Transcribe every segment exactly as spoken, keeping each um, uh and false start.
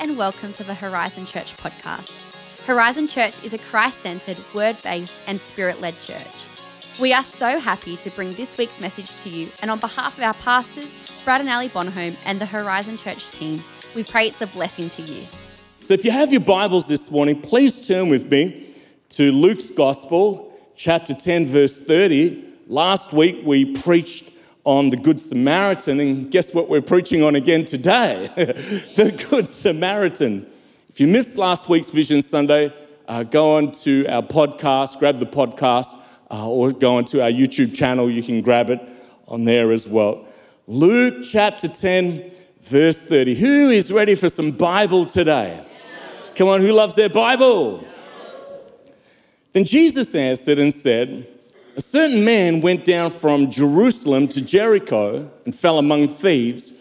and welcome to the Horizon Church podcast. Horizon Church is a Christ-centered, word-based and spirit-led church. We are so happy to bring this week's message to you, and on behalf of our pastors, Brad and Ali Bonhomme and the Horizon Church team, we pray it's a blessing to you. So if you have your Bibles this morning, please turn with me to Luke's Gospel, chapter ten, verse thirty. Last week we preached on the Good Samaritan, and guess what we're preaching on again today? The Good Samaritan. If you missed last week's Vision Sunday, uh, go on to our podcast, grab the podcast, uh, or go on to our YouTube channel. You can grab it on there as well. Luke chapter ten, verse thirty. Who is ready for some Bible today? Come on, who loves their Bible? Then Jesus answered and said, "A certain man went down from Jerusalem to Jericho and fell among thieves,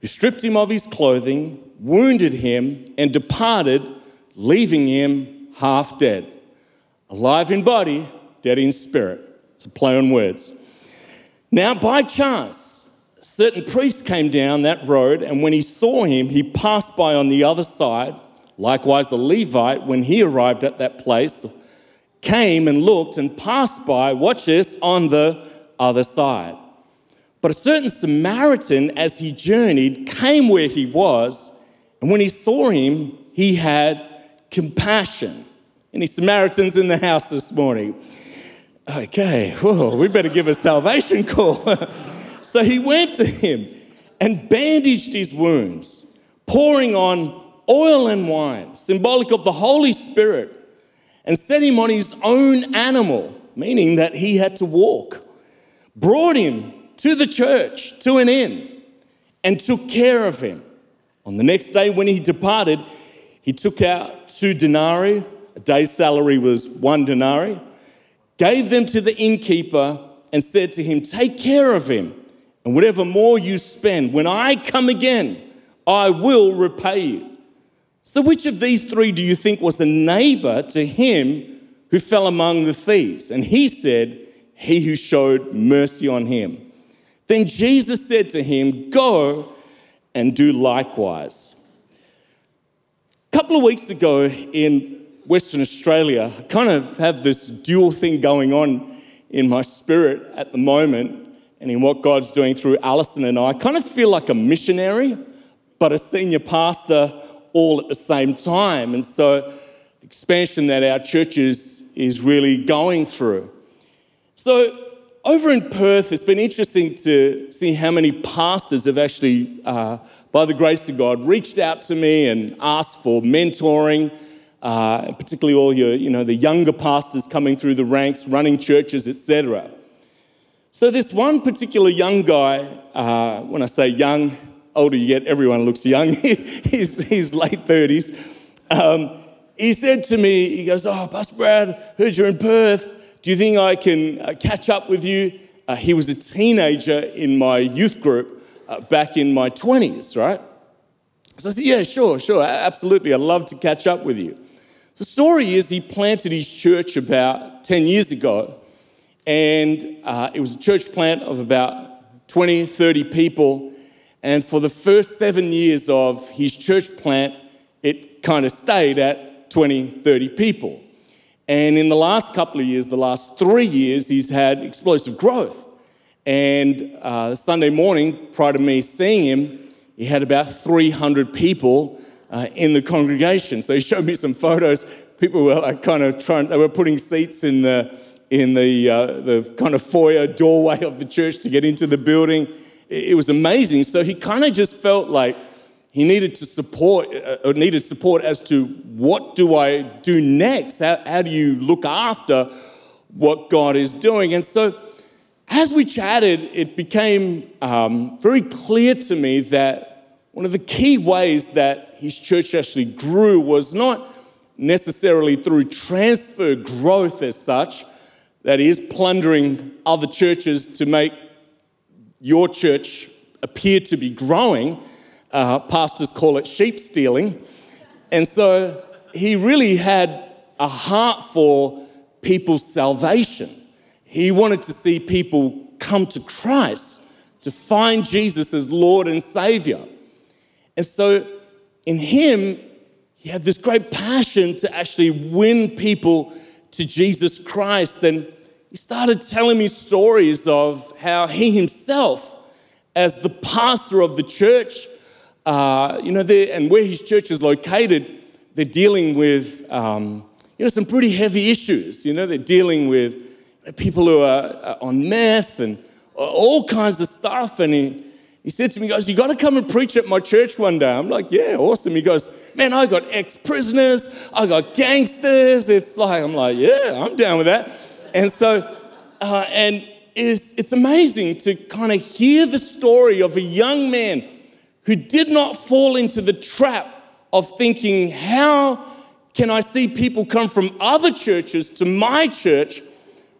who stripped him of his clothing, wounded him, and departed, leaving him half dead. Alive in body, dead in spirit." It's a play on words. "Now, by chance, a certain priest came down that road, and when he saw him, he passed by on the other side. Likewise, a Levite, when he arrived at that place, came and looked and passed by," watch this, "on the other side. But a certain Samaritan, as he journeyed, came where he was, and when he saw him, he had compassion." Any Samaritans in the house this morning? Okay, whoa, we better give a salvation call. "So he went to him and bandaged his wounds, pouring on oil and wine, symbolic of the Holy Spirit, and set him on his own animal," meaning that he had to walk, "brought him to the church, to an inn, and took care of him. On the next day when he departed, he took out two denarii," a day's salary was one denarii, "gave them to the innkeeper and said to him, 'Take care of him, and whatever more you spend, when I come again, I will repay you.' So which of these three do you think was a neighbor to him who fell among the thieves?" And he said, 'He who showed mercy on him.' Then Jesus said to him, 'Go and do likewise.'" A couple of weeks ago in Western Australia, I kind of have this dual thing going on in my spirit at the moment and in what God's doing through Alison and I. I kind of feel like a missionary, but a senior pastor all at the same time. And so the expansion that our church is, is really going through. So over in Perth, it's been interesting to see how many pastors have actually, uh, by the grace of God, reached out to me and asked for mentoring, uh, particularly all your, you know, the younger pastors coming through the ranks, running churches, et cetera. So this one particular young guy, uh, when I say young, older you get, everyone looks young. he's, he's late thirties. Um, he said to me, he goes, "Oh, Pastor Brad, heard you're in Perth. Do you think I can uh, catch up with you?" Uh, he was a teenager in my youth group uh, back in my twenties, right? So I said, "Yeah, sure, sure, absolutely. I'd love to catch up with you." So the story is he planted his church about ten years ago, and uh, it was a church plant of about twenty, thirty people. And for the first seven years of his church plant, it kind of stayed at twenty, thirty people. And in the last couple of years, the last three years, he's had explosive growth. And uh, Sunday morning, prior to me seeing him, he had about three hundred people uh, in the congregation. So he showed me some photos. People were like kind of trying, they were putting seats in the, in the, uh, the kind of foyer doorway of the church to get into the building. It was amazing. So he kind of just felt like he needed to support, or needed support as to what do I do next? How, how do you look after what God is doing? And so as we chatted, it became um, very clear to me that one of the key ways that his church actually grew was not necessarily through transfer growth as such, that is plundering other churches to make your church appear to be growing. Uh, pastors call it sheep stealing. And so he really had a heart for people's salvation. He wanted to see people come to Christ, to find Jesus as Lord and Savior. And so in him, he had this great passion to actually win people to Jesus Christ. And he started telling me stories of how he himself, as the pastor of the church, uh, you know, and where his church is located, they're dealing with, um, you know, some pretty heavy issues. You know, they're dealing with people who are on meth and all kinds of stuff. And he, he said to me, he goes, "You got to come and preach at my church one day." I'm like, "Yeah, awesome." He goes, "Man, I got ex-prisoners, I got gangsters." It's like, I'm like, "Yeah, I'm down with that." And so, uh, and it's, it's amazing to kind of hear the story of a young man who did not fall into the trap of thinking, how can I see people come from other churches to my church?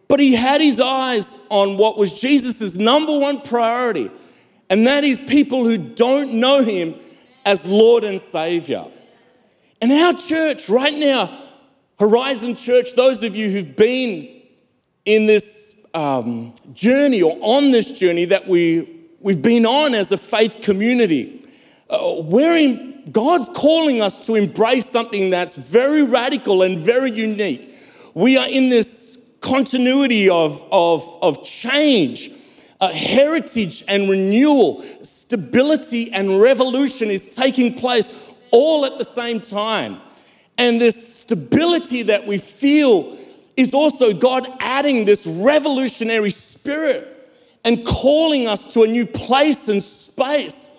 But he had his eyes on what was Jesus' number one priority, and that is people who don't know him as Lord and Savior. And our church right now, Horizon Church, those of you who've been in this um, journey or on this journey that we, we've been on as a faith community, uh, we're in, God's calling us to embrace something that's very radical and very unique. We are in this continuity of, of, of change, uh, heritage and renewal, stability and revolution is taking place all at the same time. And this stability that we feel is also God adding this revolutionary spirit and calling us to a new place and space.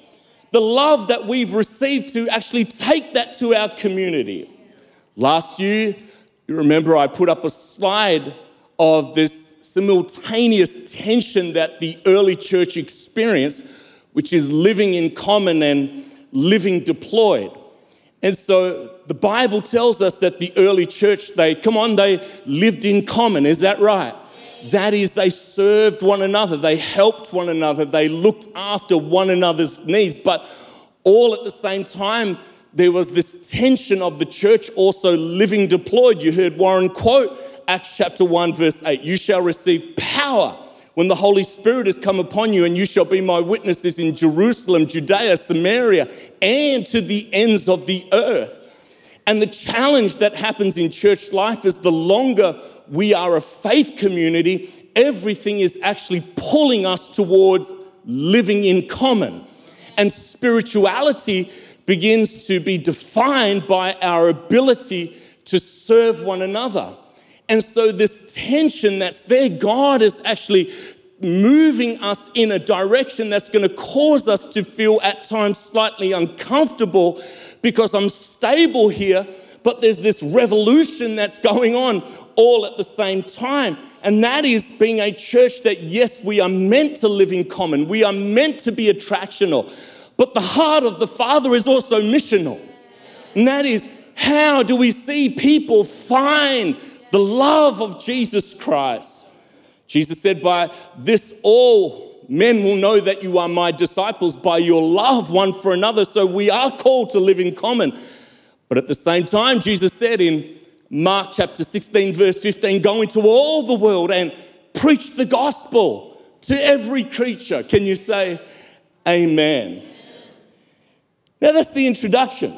The love that we've received to actually take that to our community. Last year, you remember I put up a slide of this simultaneous tension that the early church experienced, which is living in common and living deployed. And so the Bible tells us that the early church, they, come on, they lived in common. Is that right? That is, they served one another. They helped one another. They looked after one another's needs. But all at the same time, there was this tension of the church also living deployed. You heard Warren quote Acts chapter one, verse eight, "You shall receive power when the Holy Spirit has come upon you, and you shall be my witnesses in Jerusalem, Judea, Samaria, and to the ends of the earth." And the challenge that happens in church life is the longer we are a faith community, everything is actually pulling us towards living in common. And spirituality begins to be defined by our ability to serve one another. And so this tension that's there, God is actually moving us in a direction that's going to cause us to feel at times slightly uncomfortable, because I'm stable here, but there's this revolution that's going on all at the same time. And that is being a church that, yes, we are meant to live in common. We are meant to be attractional. But the heart of the Father is also missional. And that is, how do we see people find the love of Jesus Christ? Jesus said, "By this all men will know that you are my disciples, by your love one for another." So we are called to live in common. But at the same time, Jesus said in Mark chapter sixteen, verse fifteen, "Go into all the world and preach the gospel to every creature." Can you say amen? Amen. Now that's the introduction.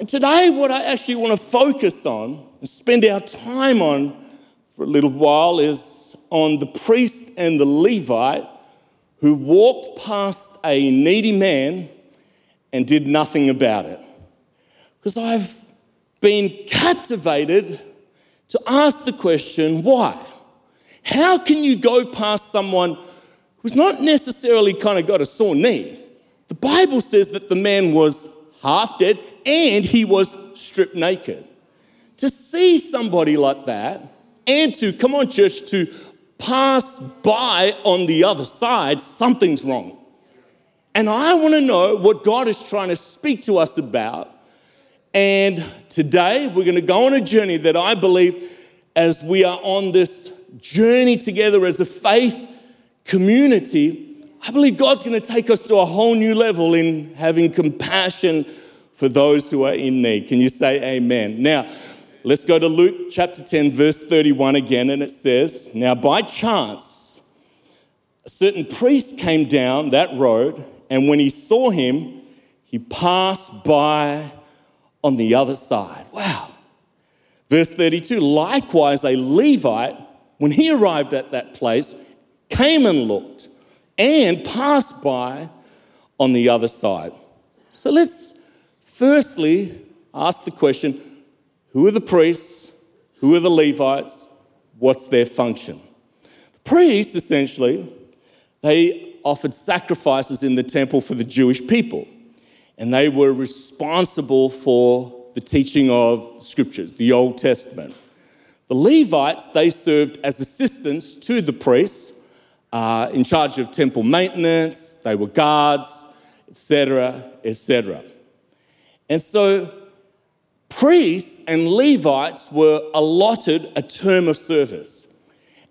And today what I actually want to focus on and spend our time on for a little while is on the priest and the Levite who walked past a needy man and did nothing about it. Because I've been captivated to ask the question, why? How can you go past someone who's not necessarily kind of got a sore knee? The Bible says that the man was half dead and he was stripped naked. To see somebody like that and to, come on church, to pass by on the other side, something's wrong. And I want to know what God is trying to speak to us about. And today we're going to go on a journey that I believe, as we are on this journey together as a faith community, I believe God's going to take us to a whole new level in having compassion for those who are in need. Can you say amen? Now, let's go to Luke chapter ten, verse thirty-one again, and it says, "Now by chance, a certain priest came down that road, and when he saw him, You pass by on the other side. Wow. Verse thirty-two, likewise a Levite, when he arrived at that place, came and looked and passed by on the other side. So let's firstly ask the question, who are the priests? Who are the Levites? What's their function? The priests, essentially, they offered sacrifices in the temple for the Jewish people, and they were responsible for the teaching of scriptures, the Old Testament. The Levites, they served as assistants to the priests, uh, in charge of temple maintenance, they were guards, et cetera, et cetera. And so priests and Levites were allotted a term of service.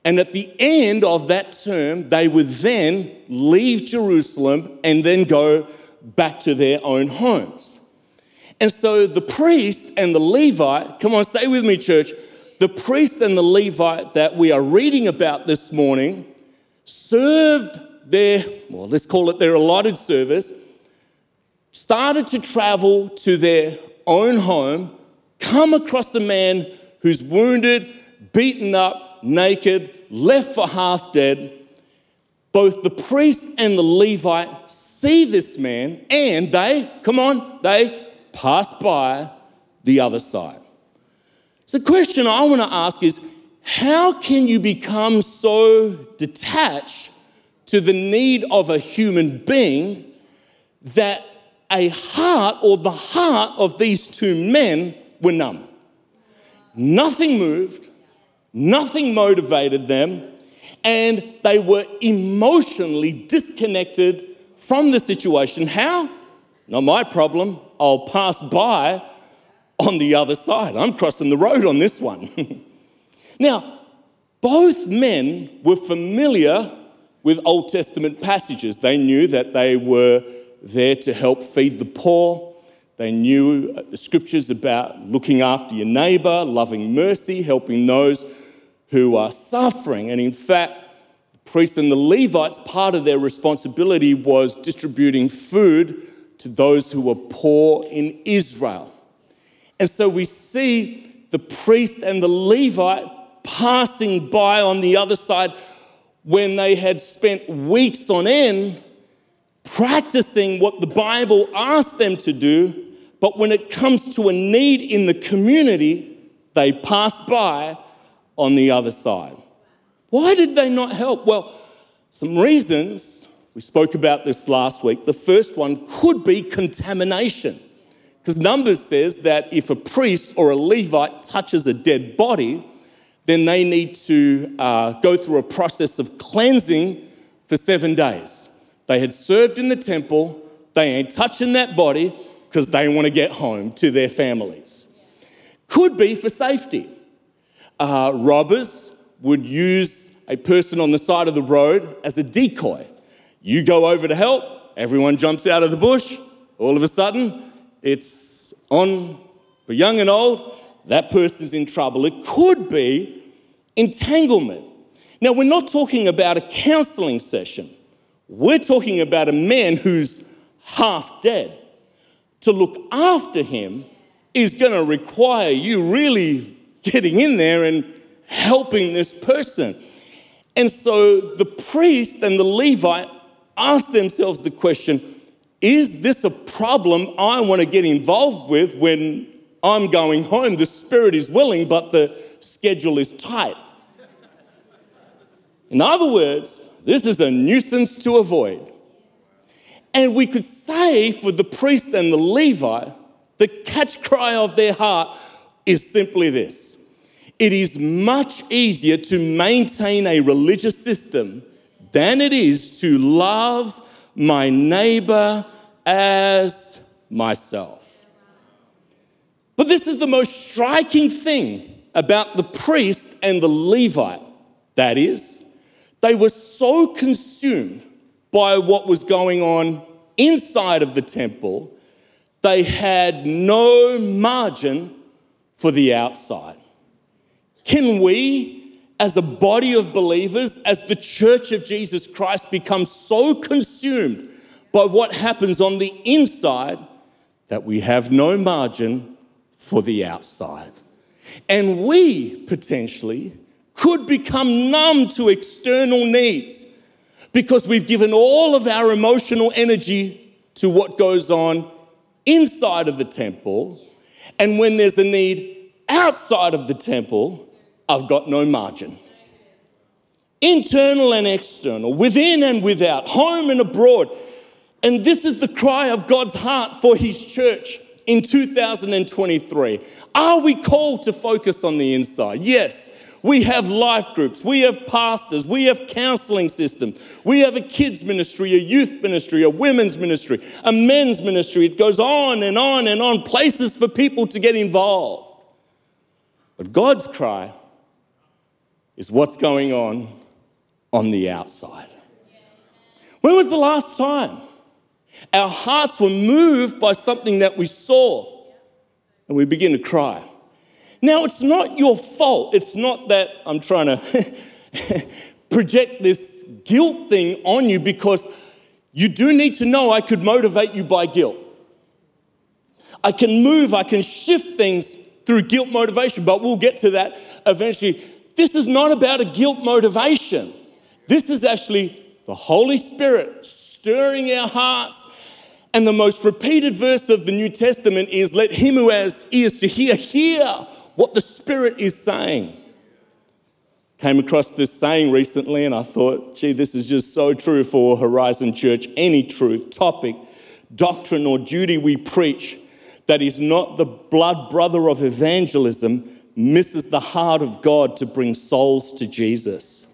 And at the end of that term, they would then leave Jerusalem and then go back to their own homes. And so the priest and the Levite, come on, stay with me, church. The priest and the Levite that we are reading about this morning served their, well, let's call it their allotted service, started to travel to their own home, come across a man who's wounded, beaten up, naked, left for half dead. Both the priest and the Levite see this man and they, come on, they pass by the other side. So the question I want to ask is, how can you become so detached to the need of a human being that a heart or the heart of these two men were numb? Nothing moved, nothing motivated them, and they were emotionally disconnected from the situation. How? Not my problem. I'll pass by on the other side. I'm crossing the road on this one. Now, both men were familiar with Old Testament passages. They knew that they were there to help feed the poor. They knew the scriptures about looking after your neighbour, loving mercy, helping those who are suffering. And in fact, the priests and the Levites, part of their responsibility was distributing food to those who were poor in Israel. And so we see the priest and the Levite passing by on the other side when they had spent weeks on end practicing what the Bible asked them to do, but when it comes to a need in the community, they pass by on the other side. Why did they not help? Well, some reasons, we spoke about this last week. The first one could be contamination, because Numbers says that if a priest or a Levite touches a dead body, then they need to uh, go through a process of cleansing for seven days. They had served in the temple, they ain't touching that body because they want to get home to their families. Could be for safety. Uh, robbers would use a person on the side of the road as a decoy. You go over to help, everyone jumps out of the bush, all of a sudden it's on for young and old, that person's in trouble. It could be entanglement. Now, we're not talking about a counselling session. We're talking about a man who's half dead. To look after him is going to require you really getting in there and helping this person. And so the priest and the Levite ask themselves the question, is this a problem I want to get involved with when I'm going home? The spirit is willing, but the schedule is tight. In other words, this is a nuisance to avoid. And we could say for the priest and the Levite, the catch cry of their heart is simply this. It is much easier to maintain a religious system than it is to love my neighbour as myself. But this is the most striking thing about the priest and the Levite. That is, they were so consumed by what was going on inside of the temple, they had no margin for the outside. Can we, as a body of believers, as the Church of Jesus Christ, become so consumed by what happens on the inside that we have no margin for the outside. And we potentially could become numb to external needs because we've given all of our emotional energy to what goes on inside of the temple. And when there's a need outside of the temple, I've got no margin. Internal and external, within and without, home and abroad. And this is the cry of God's heart for his church in two thousand twenty-three. Are we called to focus on the inside? Yes, we have life groups, we have pastors, we have counselling systems, we have a kids ministry, a youth ministry, a women's ministry, a men's ministry. It goes on and on and on, places for people to get involved. But God's cry is what's going on on the outside. When was the last time our hearts were moved by something that we saw and we begin to cry? Now, it's not your fault. It's not that I'm trying to project this guilt thing on you, because you do need to know I could motivate you by guilt. I can move, I can shift things through guilt motivation, but we'll get to that eventually. This is not about a guilt motivation. This is actually the Holy Spirit stirring our hearts. And the most repeated verse of the New Testament is, let him who has ears to hear, hear what the Spirit is saying. Came across this saying recently and I thought, gee, this is just so true for Horizon Church. Any truth, topic, doctrine or duty we preach that is not the blood brother of evangelism misses the heart of God to bring souls to Jesus.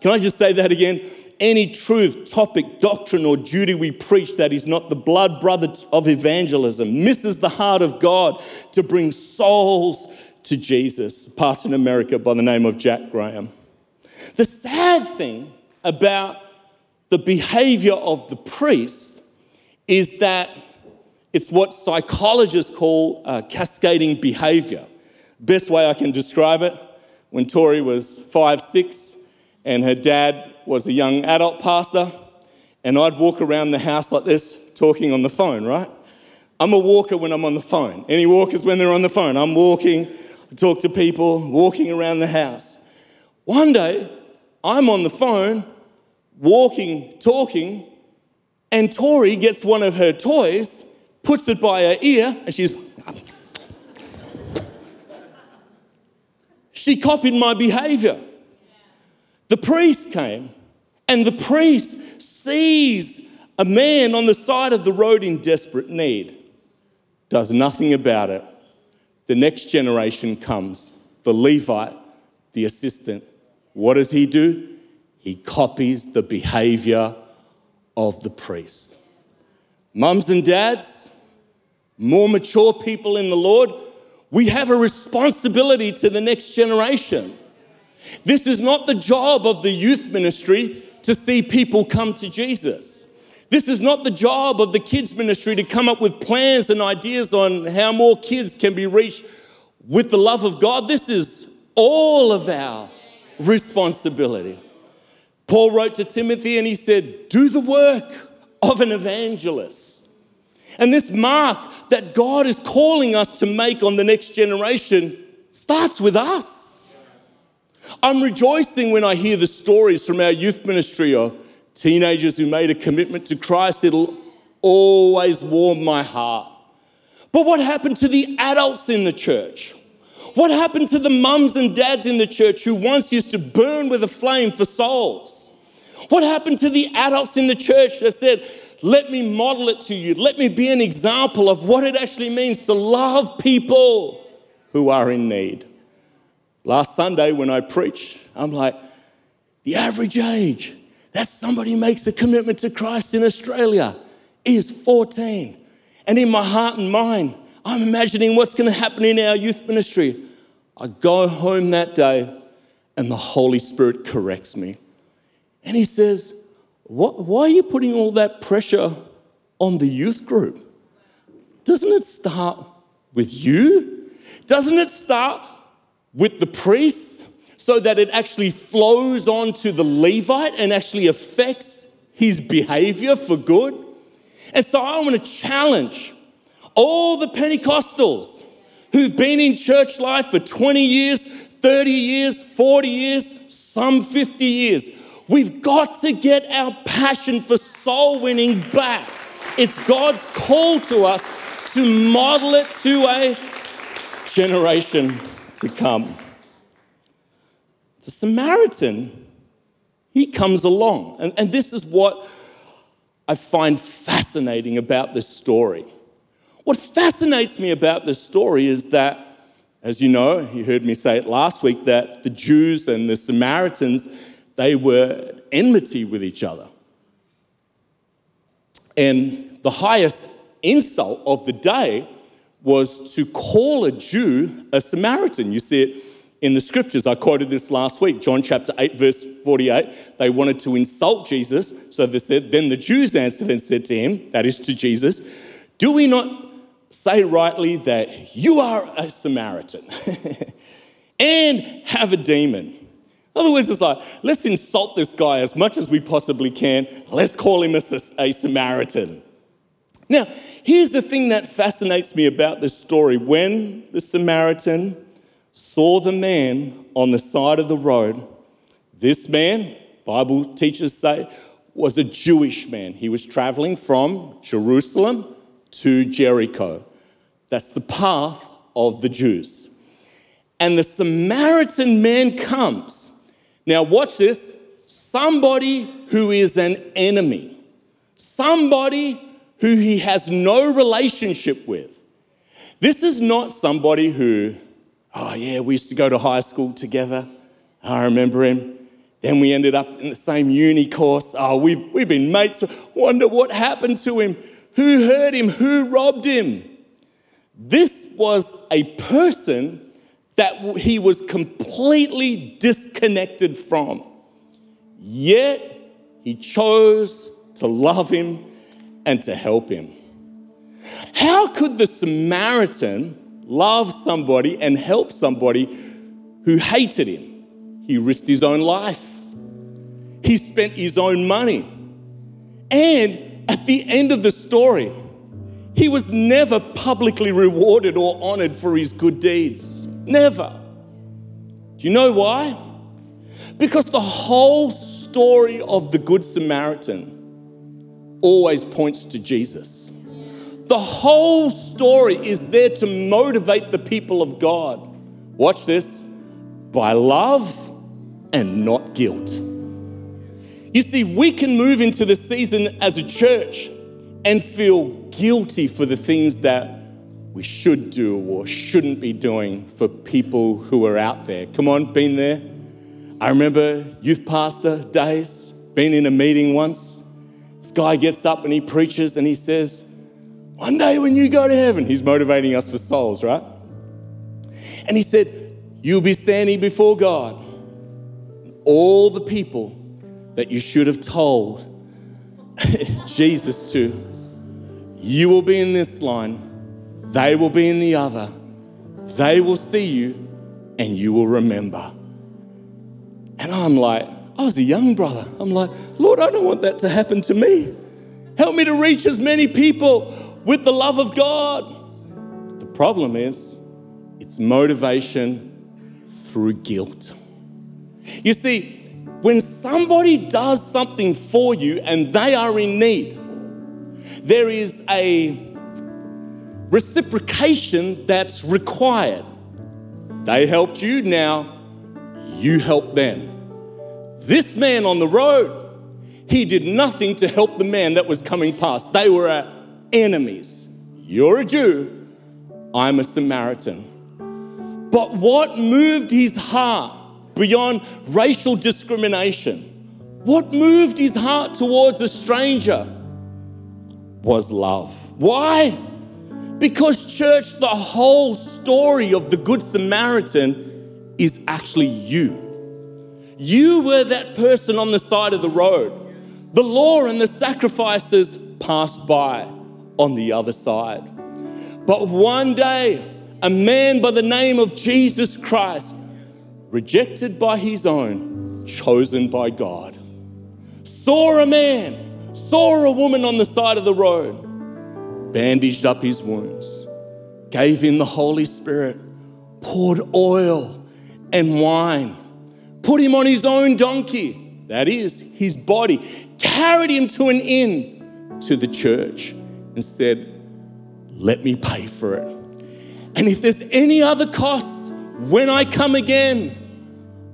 Can I just say that again? Any truth, topic, doctrine, or duty we preach that is not the blood brother of evangelism misses the heart of God to bring souls to Jesus. A pastor in America by the name of Jack Graham. The sad thing about the behavior of the priests is that it's what psychologists call uh, cascading behavior. Best way I can describe it, when Tori was five, six, and her dad was a young adult pastor, and I'd walk around the house like this, talking on the phone, right? I'm a walker when I'm on the phone. Any walkers when they're on the phone? I'm walking, I talk to people, walking around the house. One day, I'm on the phone, walking, talking, and Tori gets one of her toys, puts it by her ear, and she's... She copied my behaviour. The priest came, and the priest sees a man on the side of the road in desperate need, does nothing about it. The next generation comes, the Levite, the assistant. What does he do? He copies the behaviour of the priest. Mums and dads, more mature people in the Lord, we have a responsibility to the next generation. This is not the job of the youth ministry to see people come to Jesus. This is not the job of the kids ministry to come up with plans and ideas on how more kids can be reached with the love of God. This is all of our responsibility. Paul wrote to Timothy and he said, do the work of an evangelist. And this mark that God is calling us to make on the next generation starts with us. I'm rejoicing when I hear the stories from our youth ministry of teenagers who made a commitment to Christ. It'll always warm my heart. But what happened to the adults in the church? What happened to the mums and dads in the church who once used to burn with a flame for souls? What happened to the adults in the church that said, let me model it to you. Let me be an example of what it actually means to love people who are in need. Last Sunday when I preached, I'm like, the average age that somebody makes a commitment to Christ in Australia is fourteen. And in my heart and mind, I'm imagining what's going to happen in our youth ministry. I go home that day and the Holy Spirit corrects me. And he says, what, why are you putting all that pressure on the youth group? Doesn't it start with you? Doesn't it start with the priest, so that it actually flows on to the Levite and actually affects his behavior for good? And so I want to challenge all the Pentecostals who've been in church life for twenty years, thirty years, forty years, some fifty years. We've got to get our passion for soul winning back. It's God's call to us to model it to a generation to come. The Samaritan, he comes along. And, and this is what I find fascinating about this story. What fascinates me about this story is that, as you know, you heard me say it last week, that the Jews and the Samaritans, they were at enmity with each other. And the highest insult of the day was to call a Jew a Samaritan. You see it in the scriptures. I quoted this last week, John chapter eight, verse forty-eight. They wanted to insult Jesus, so they said, then the Jews answered and said to him, that is to Jesus, do we not say rightly that you are a Samaritan and have a demon? In other words, it's like, let's insult this guy as much as we possibly can. Let's call him a, a Samaritan. Now, here's the thing that fascinates me about this story. When the Samaritan saw the man on the side of the road, this man, Bible teachers say, was a Jewish man. He was traveling from Jerusalem to Jericho. That's the path of the Jews. And the Samaritan man comes. Now watch this. Somebody who is an enemy. Somebody who he has no relationship with. This is not somebody who, oh yeah, we used to go to high school together. I remember him. Then we ended up in the same uni course. Oh, we've, we've been mates. Wonder what happened to him. Who hurt him? Who robbed him? This was a person that he was completely disconnected from. Yet he chose to love him and to help him. How could the Samaritan love somebody and help somebody who hated him? He risked his own life. He spent his own money. And at the end of the story, he was never publicly rewarded or honored for his good deeds. Never. Do you know why? Because the whole story of the Good Samaritan always points to Jesus. The whole story is there to motivate the people of God. Watch this. By love and not guilt. You see, we can move into the season as a church and feel guilty for the things that we should do or shouldn't be doing for people who are out there. Come on, been there. I remember youth pastor days, been in a meeting once. This guy gets up and he preaches and he says, one day when you go to heaven, he's motivating us for souls, right? And he said, you'll be standing before God. All the people that you should have told Jesus to. You will be in this line, they will be in the other, they will see you and you will remember. And I'm like, I was a young brother. I'm like, Lord, I don't want that to happen to me. Help me to reach as many people with the love of God. The problem is, it's motivation through guilt. You see, when somebody does something for you and they are in need, there is a reciprocation that's required. They helped you, now you help them. This man on the road, he did nothing to help the man that was coming past. They were enemies. You're a Jew, I'm a Samaritan. But what moved his heart beyond racial discrimination? What moved his heart towards a stranger was love. Why? Because, church, the whole story of the Good Samaritan is actually you. You were that person on the side of the road. The law and the sacrifices passed by on the other side. But one day, a man by the name of Jesus Christ, rejected by his own, chosen by God, saw a man, saw a woman on the side of the road, bandaged up his wounds, gave him the Holy Spirit, poured oil and wine, put him on his own donkey, that is, his body, carried him to an inn, to the church, and said, let me pay for it. And if there's any other costs, when I come again,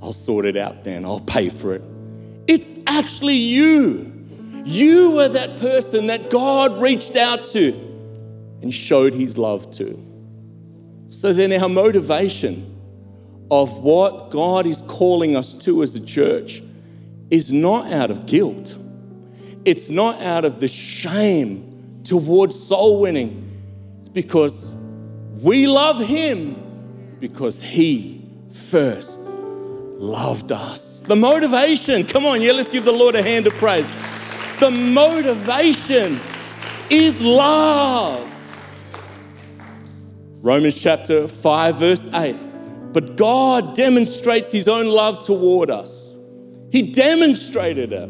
I'll sort it out then. I'll pay for it. It's actually you. You were that person that God reached out to and showed his love to. So then our motivation of what God is calling us to as a church is not out of guilt. It's not out of the shame towards soul winning. It's because we love him because he first loved us. The motivation, come on, yeah, let's give the Lord a hand of praise. The motivation is love. Romans chapter five, verse eight. But God demonstrates his own love toward us. He demonstrated it.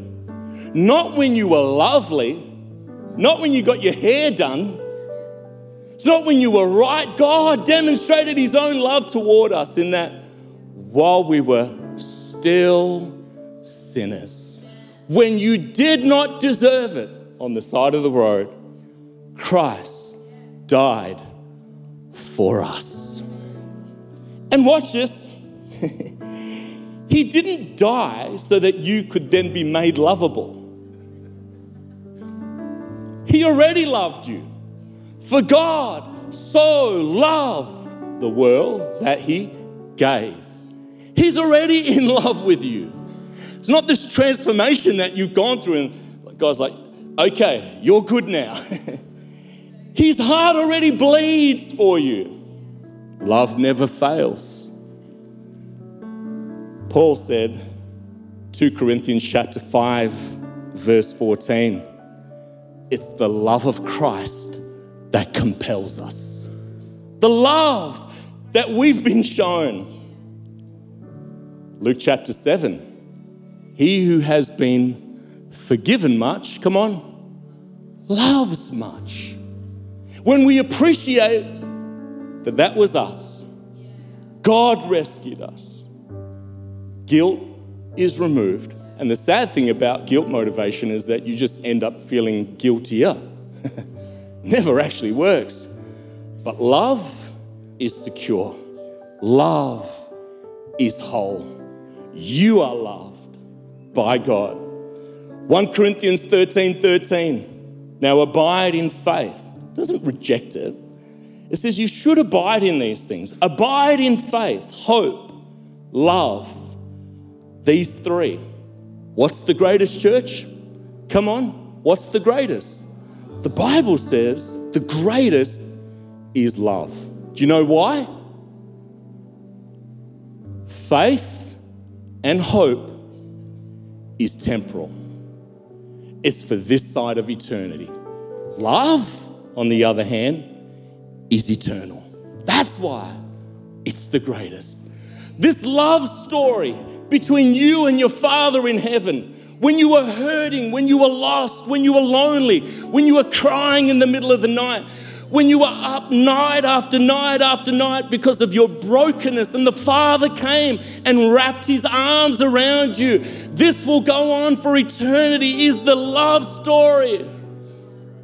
Not when you were lovely, not when you got your hair done, it's not when you were right. God demonstrated his own love toward us in that while we were still sinners, when you did not deserve it, on the side of the road, Christ died for us. And watch this. He didn't die so that you could then be made lovable. He already loved you. For God so loved the world that he gave. He's already in love with you. It's not this transformation that you've gone through and God's like, okay, you're good now. His heart already bleeds for you. Love never fails. Paul said, Second Corinthians chapter five, verse fourteen, it's the love of Christ that compels us. The love that we've been shown. Luke chapter seven, he who has been forgiven much, come on, loves much. When we appreciate that that was us, God rescued us, guilt is removed. And the sad thing about guilt motivation is that you just end up feeling guiltier. Never actually works. But love is secure. Love is whole. You are loved by God. First Corinthians thirteen thirteen. Now abide in faith. It doesn't reject it. It says you should abide in these things. Abide in faith, hope, love. These three. What's the greatest, church? Come on. What's the greatest? The Bible says the greatest is love. Do you know why? Faith and hope is temporal. It's for this side of eternity. Love, on the other hand, is eternal. That's why it's the greatest. This love story between you and your Father in heaven, when you were hurting, when you were lost, when you were lonely, when you were crying in the middle of the night, when you were up night after night after night because of your brokenness, and the Father came and wrapped his arms around you. This will go on for eternity, is the love story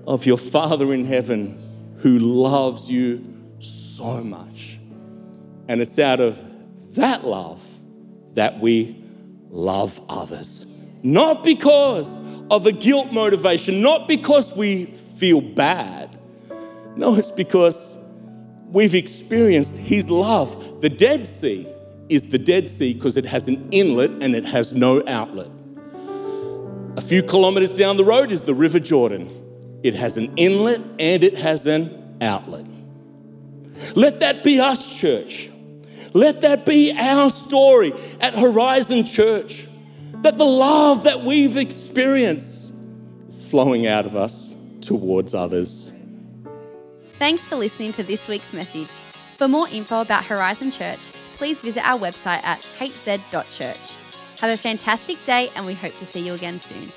of your Father in heaven who loves you so much. And it's out of that love that we love others. Not because of a guilt motivation, not because we feel bad. No, it's because we've experienced his love. The Dead Sea is the Dead Sea because it has an inlet and it has no outlet. A few kilometers down the road is the River Jordan. It has an inlet and it has an outlet. Let that be us, church. Let that be our story at Horizon Church, that the love that we've experienced is flowing out of us towards others. Thanks for listening to this week's message. For more info about Horizon Church, please visit our website at h z dot church. Have a fantastic day and we hope to see you again soon.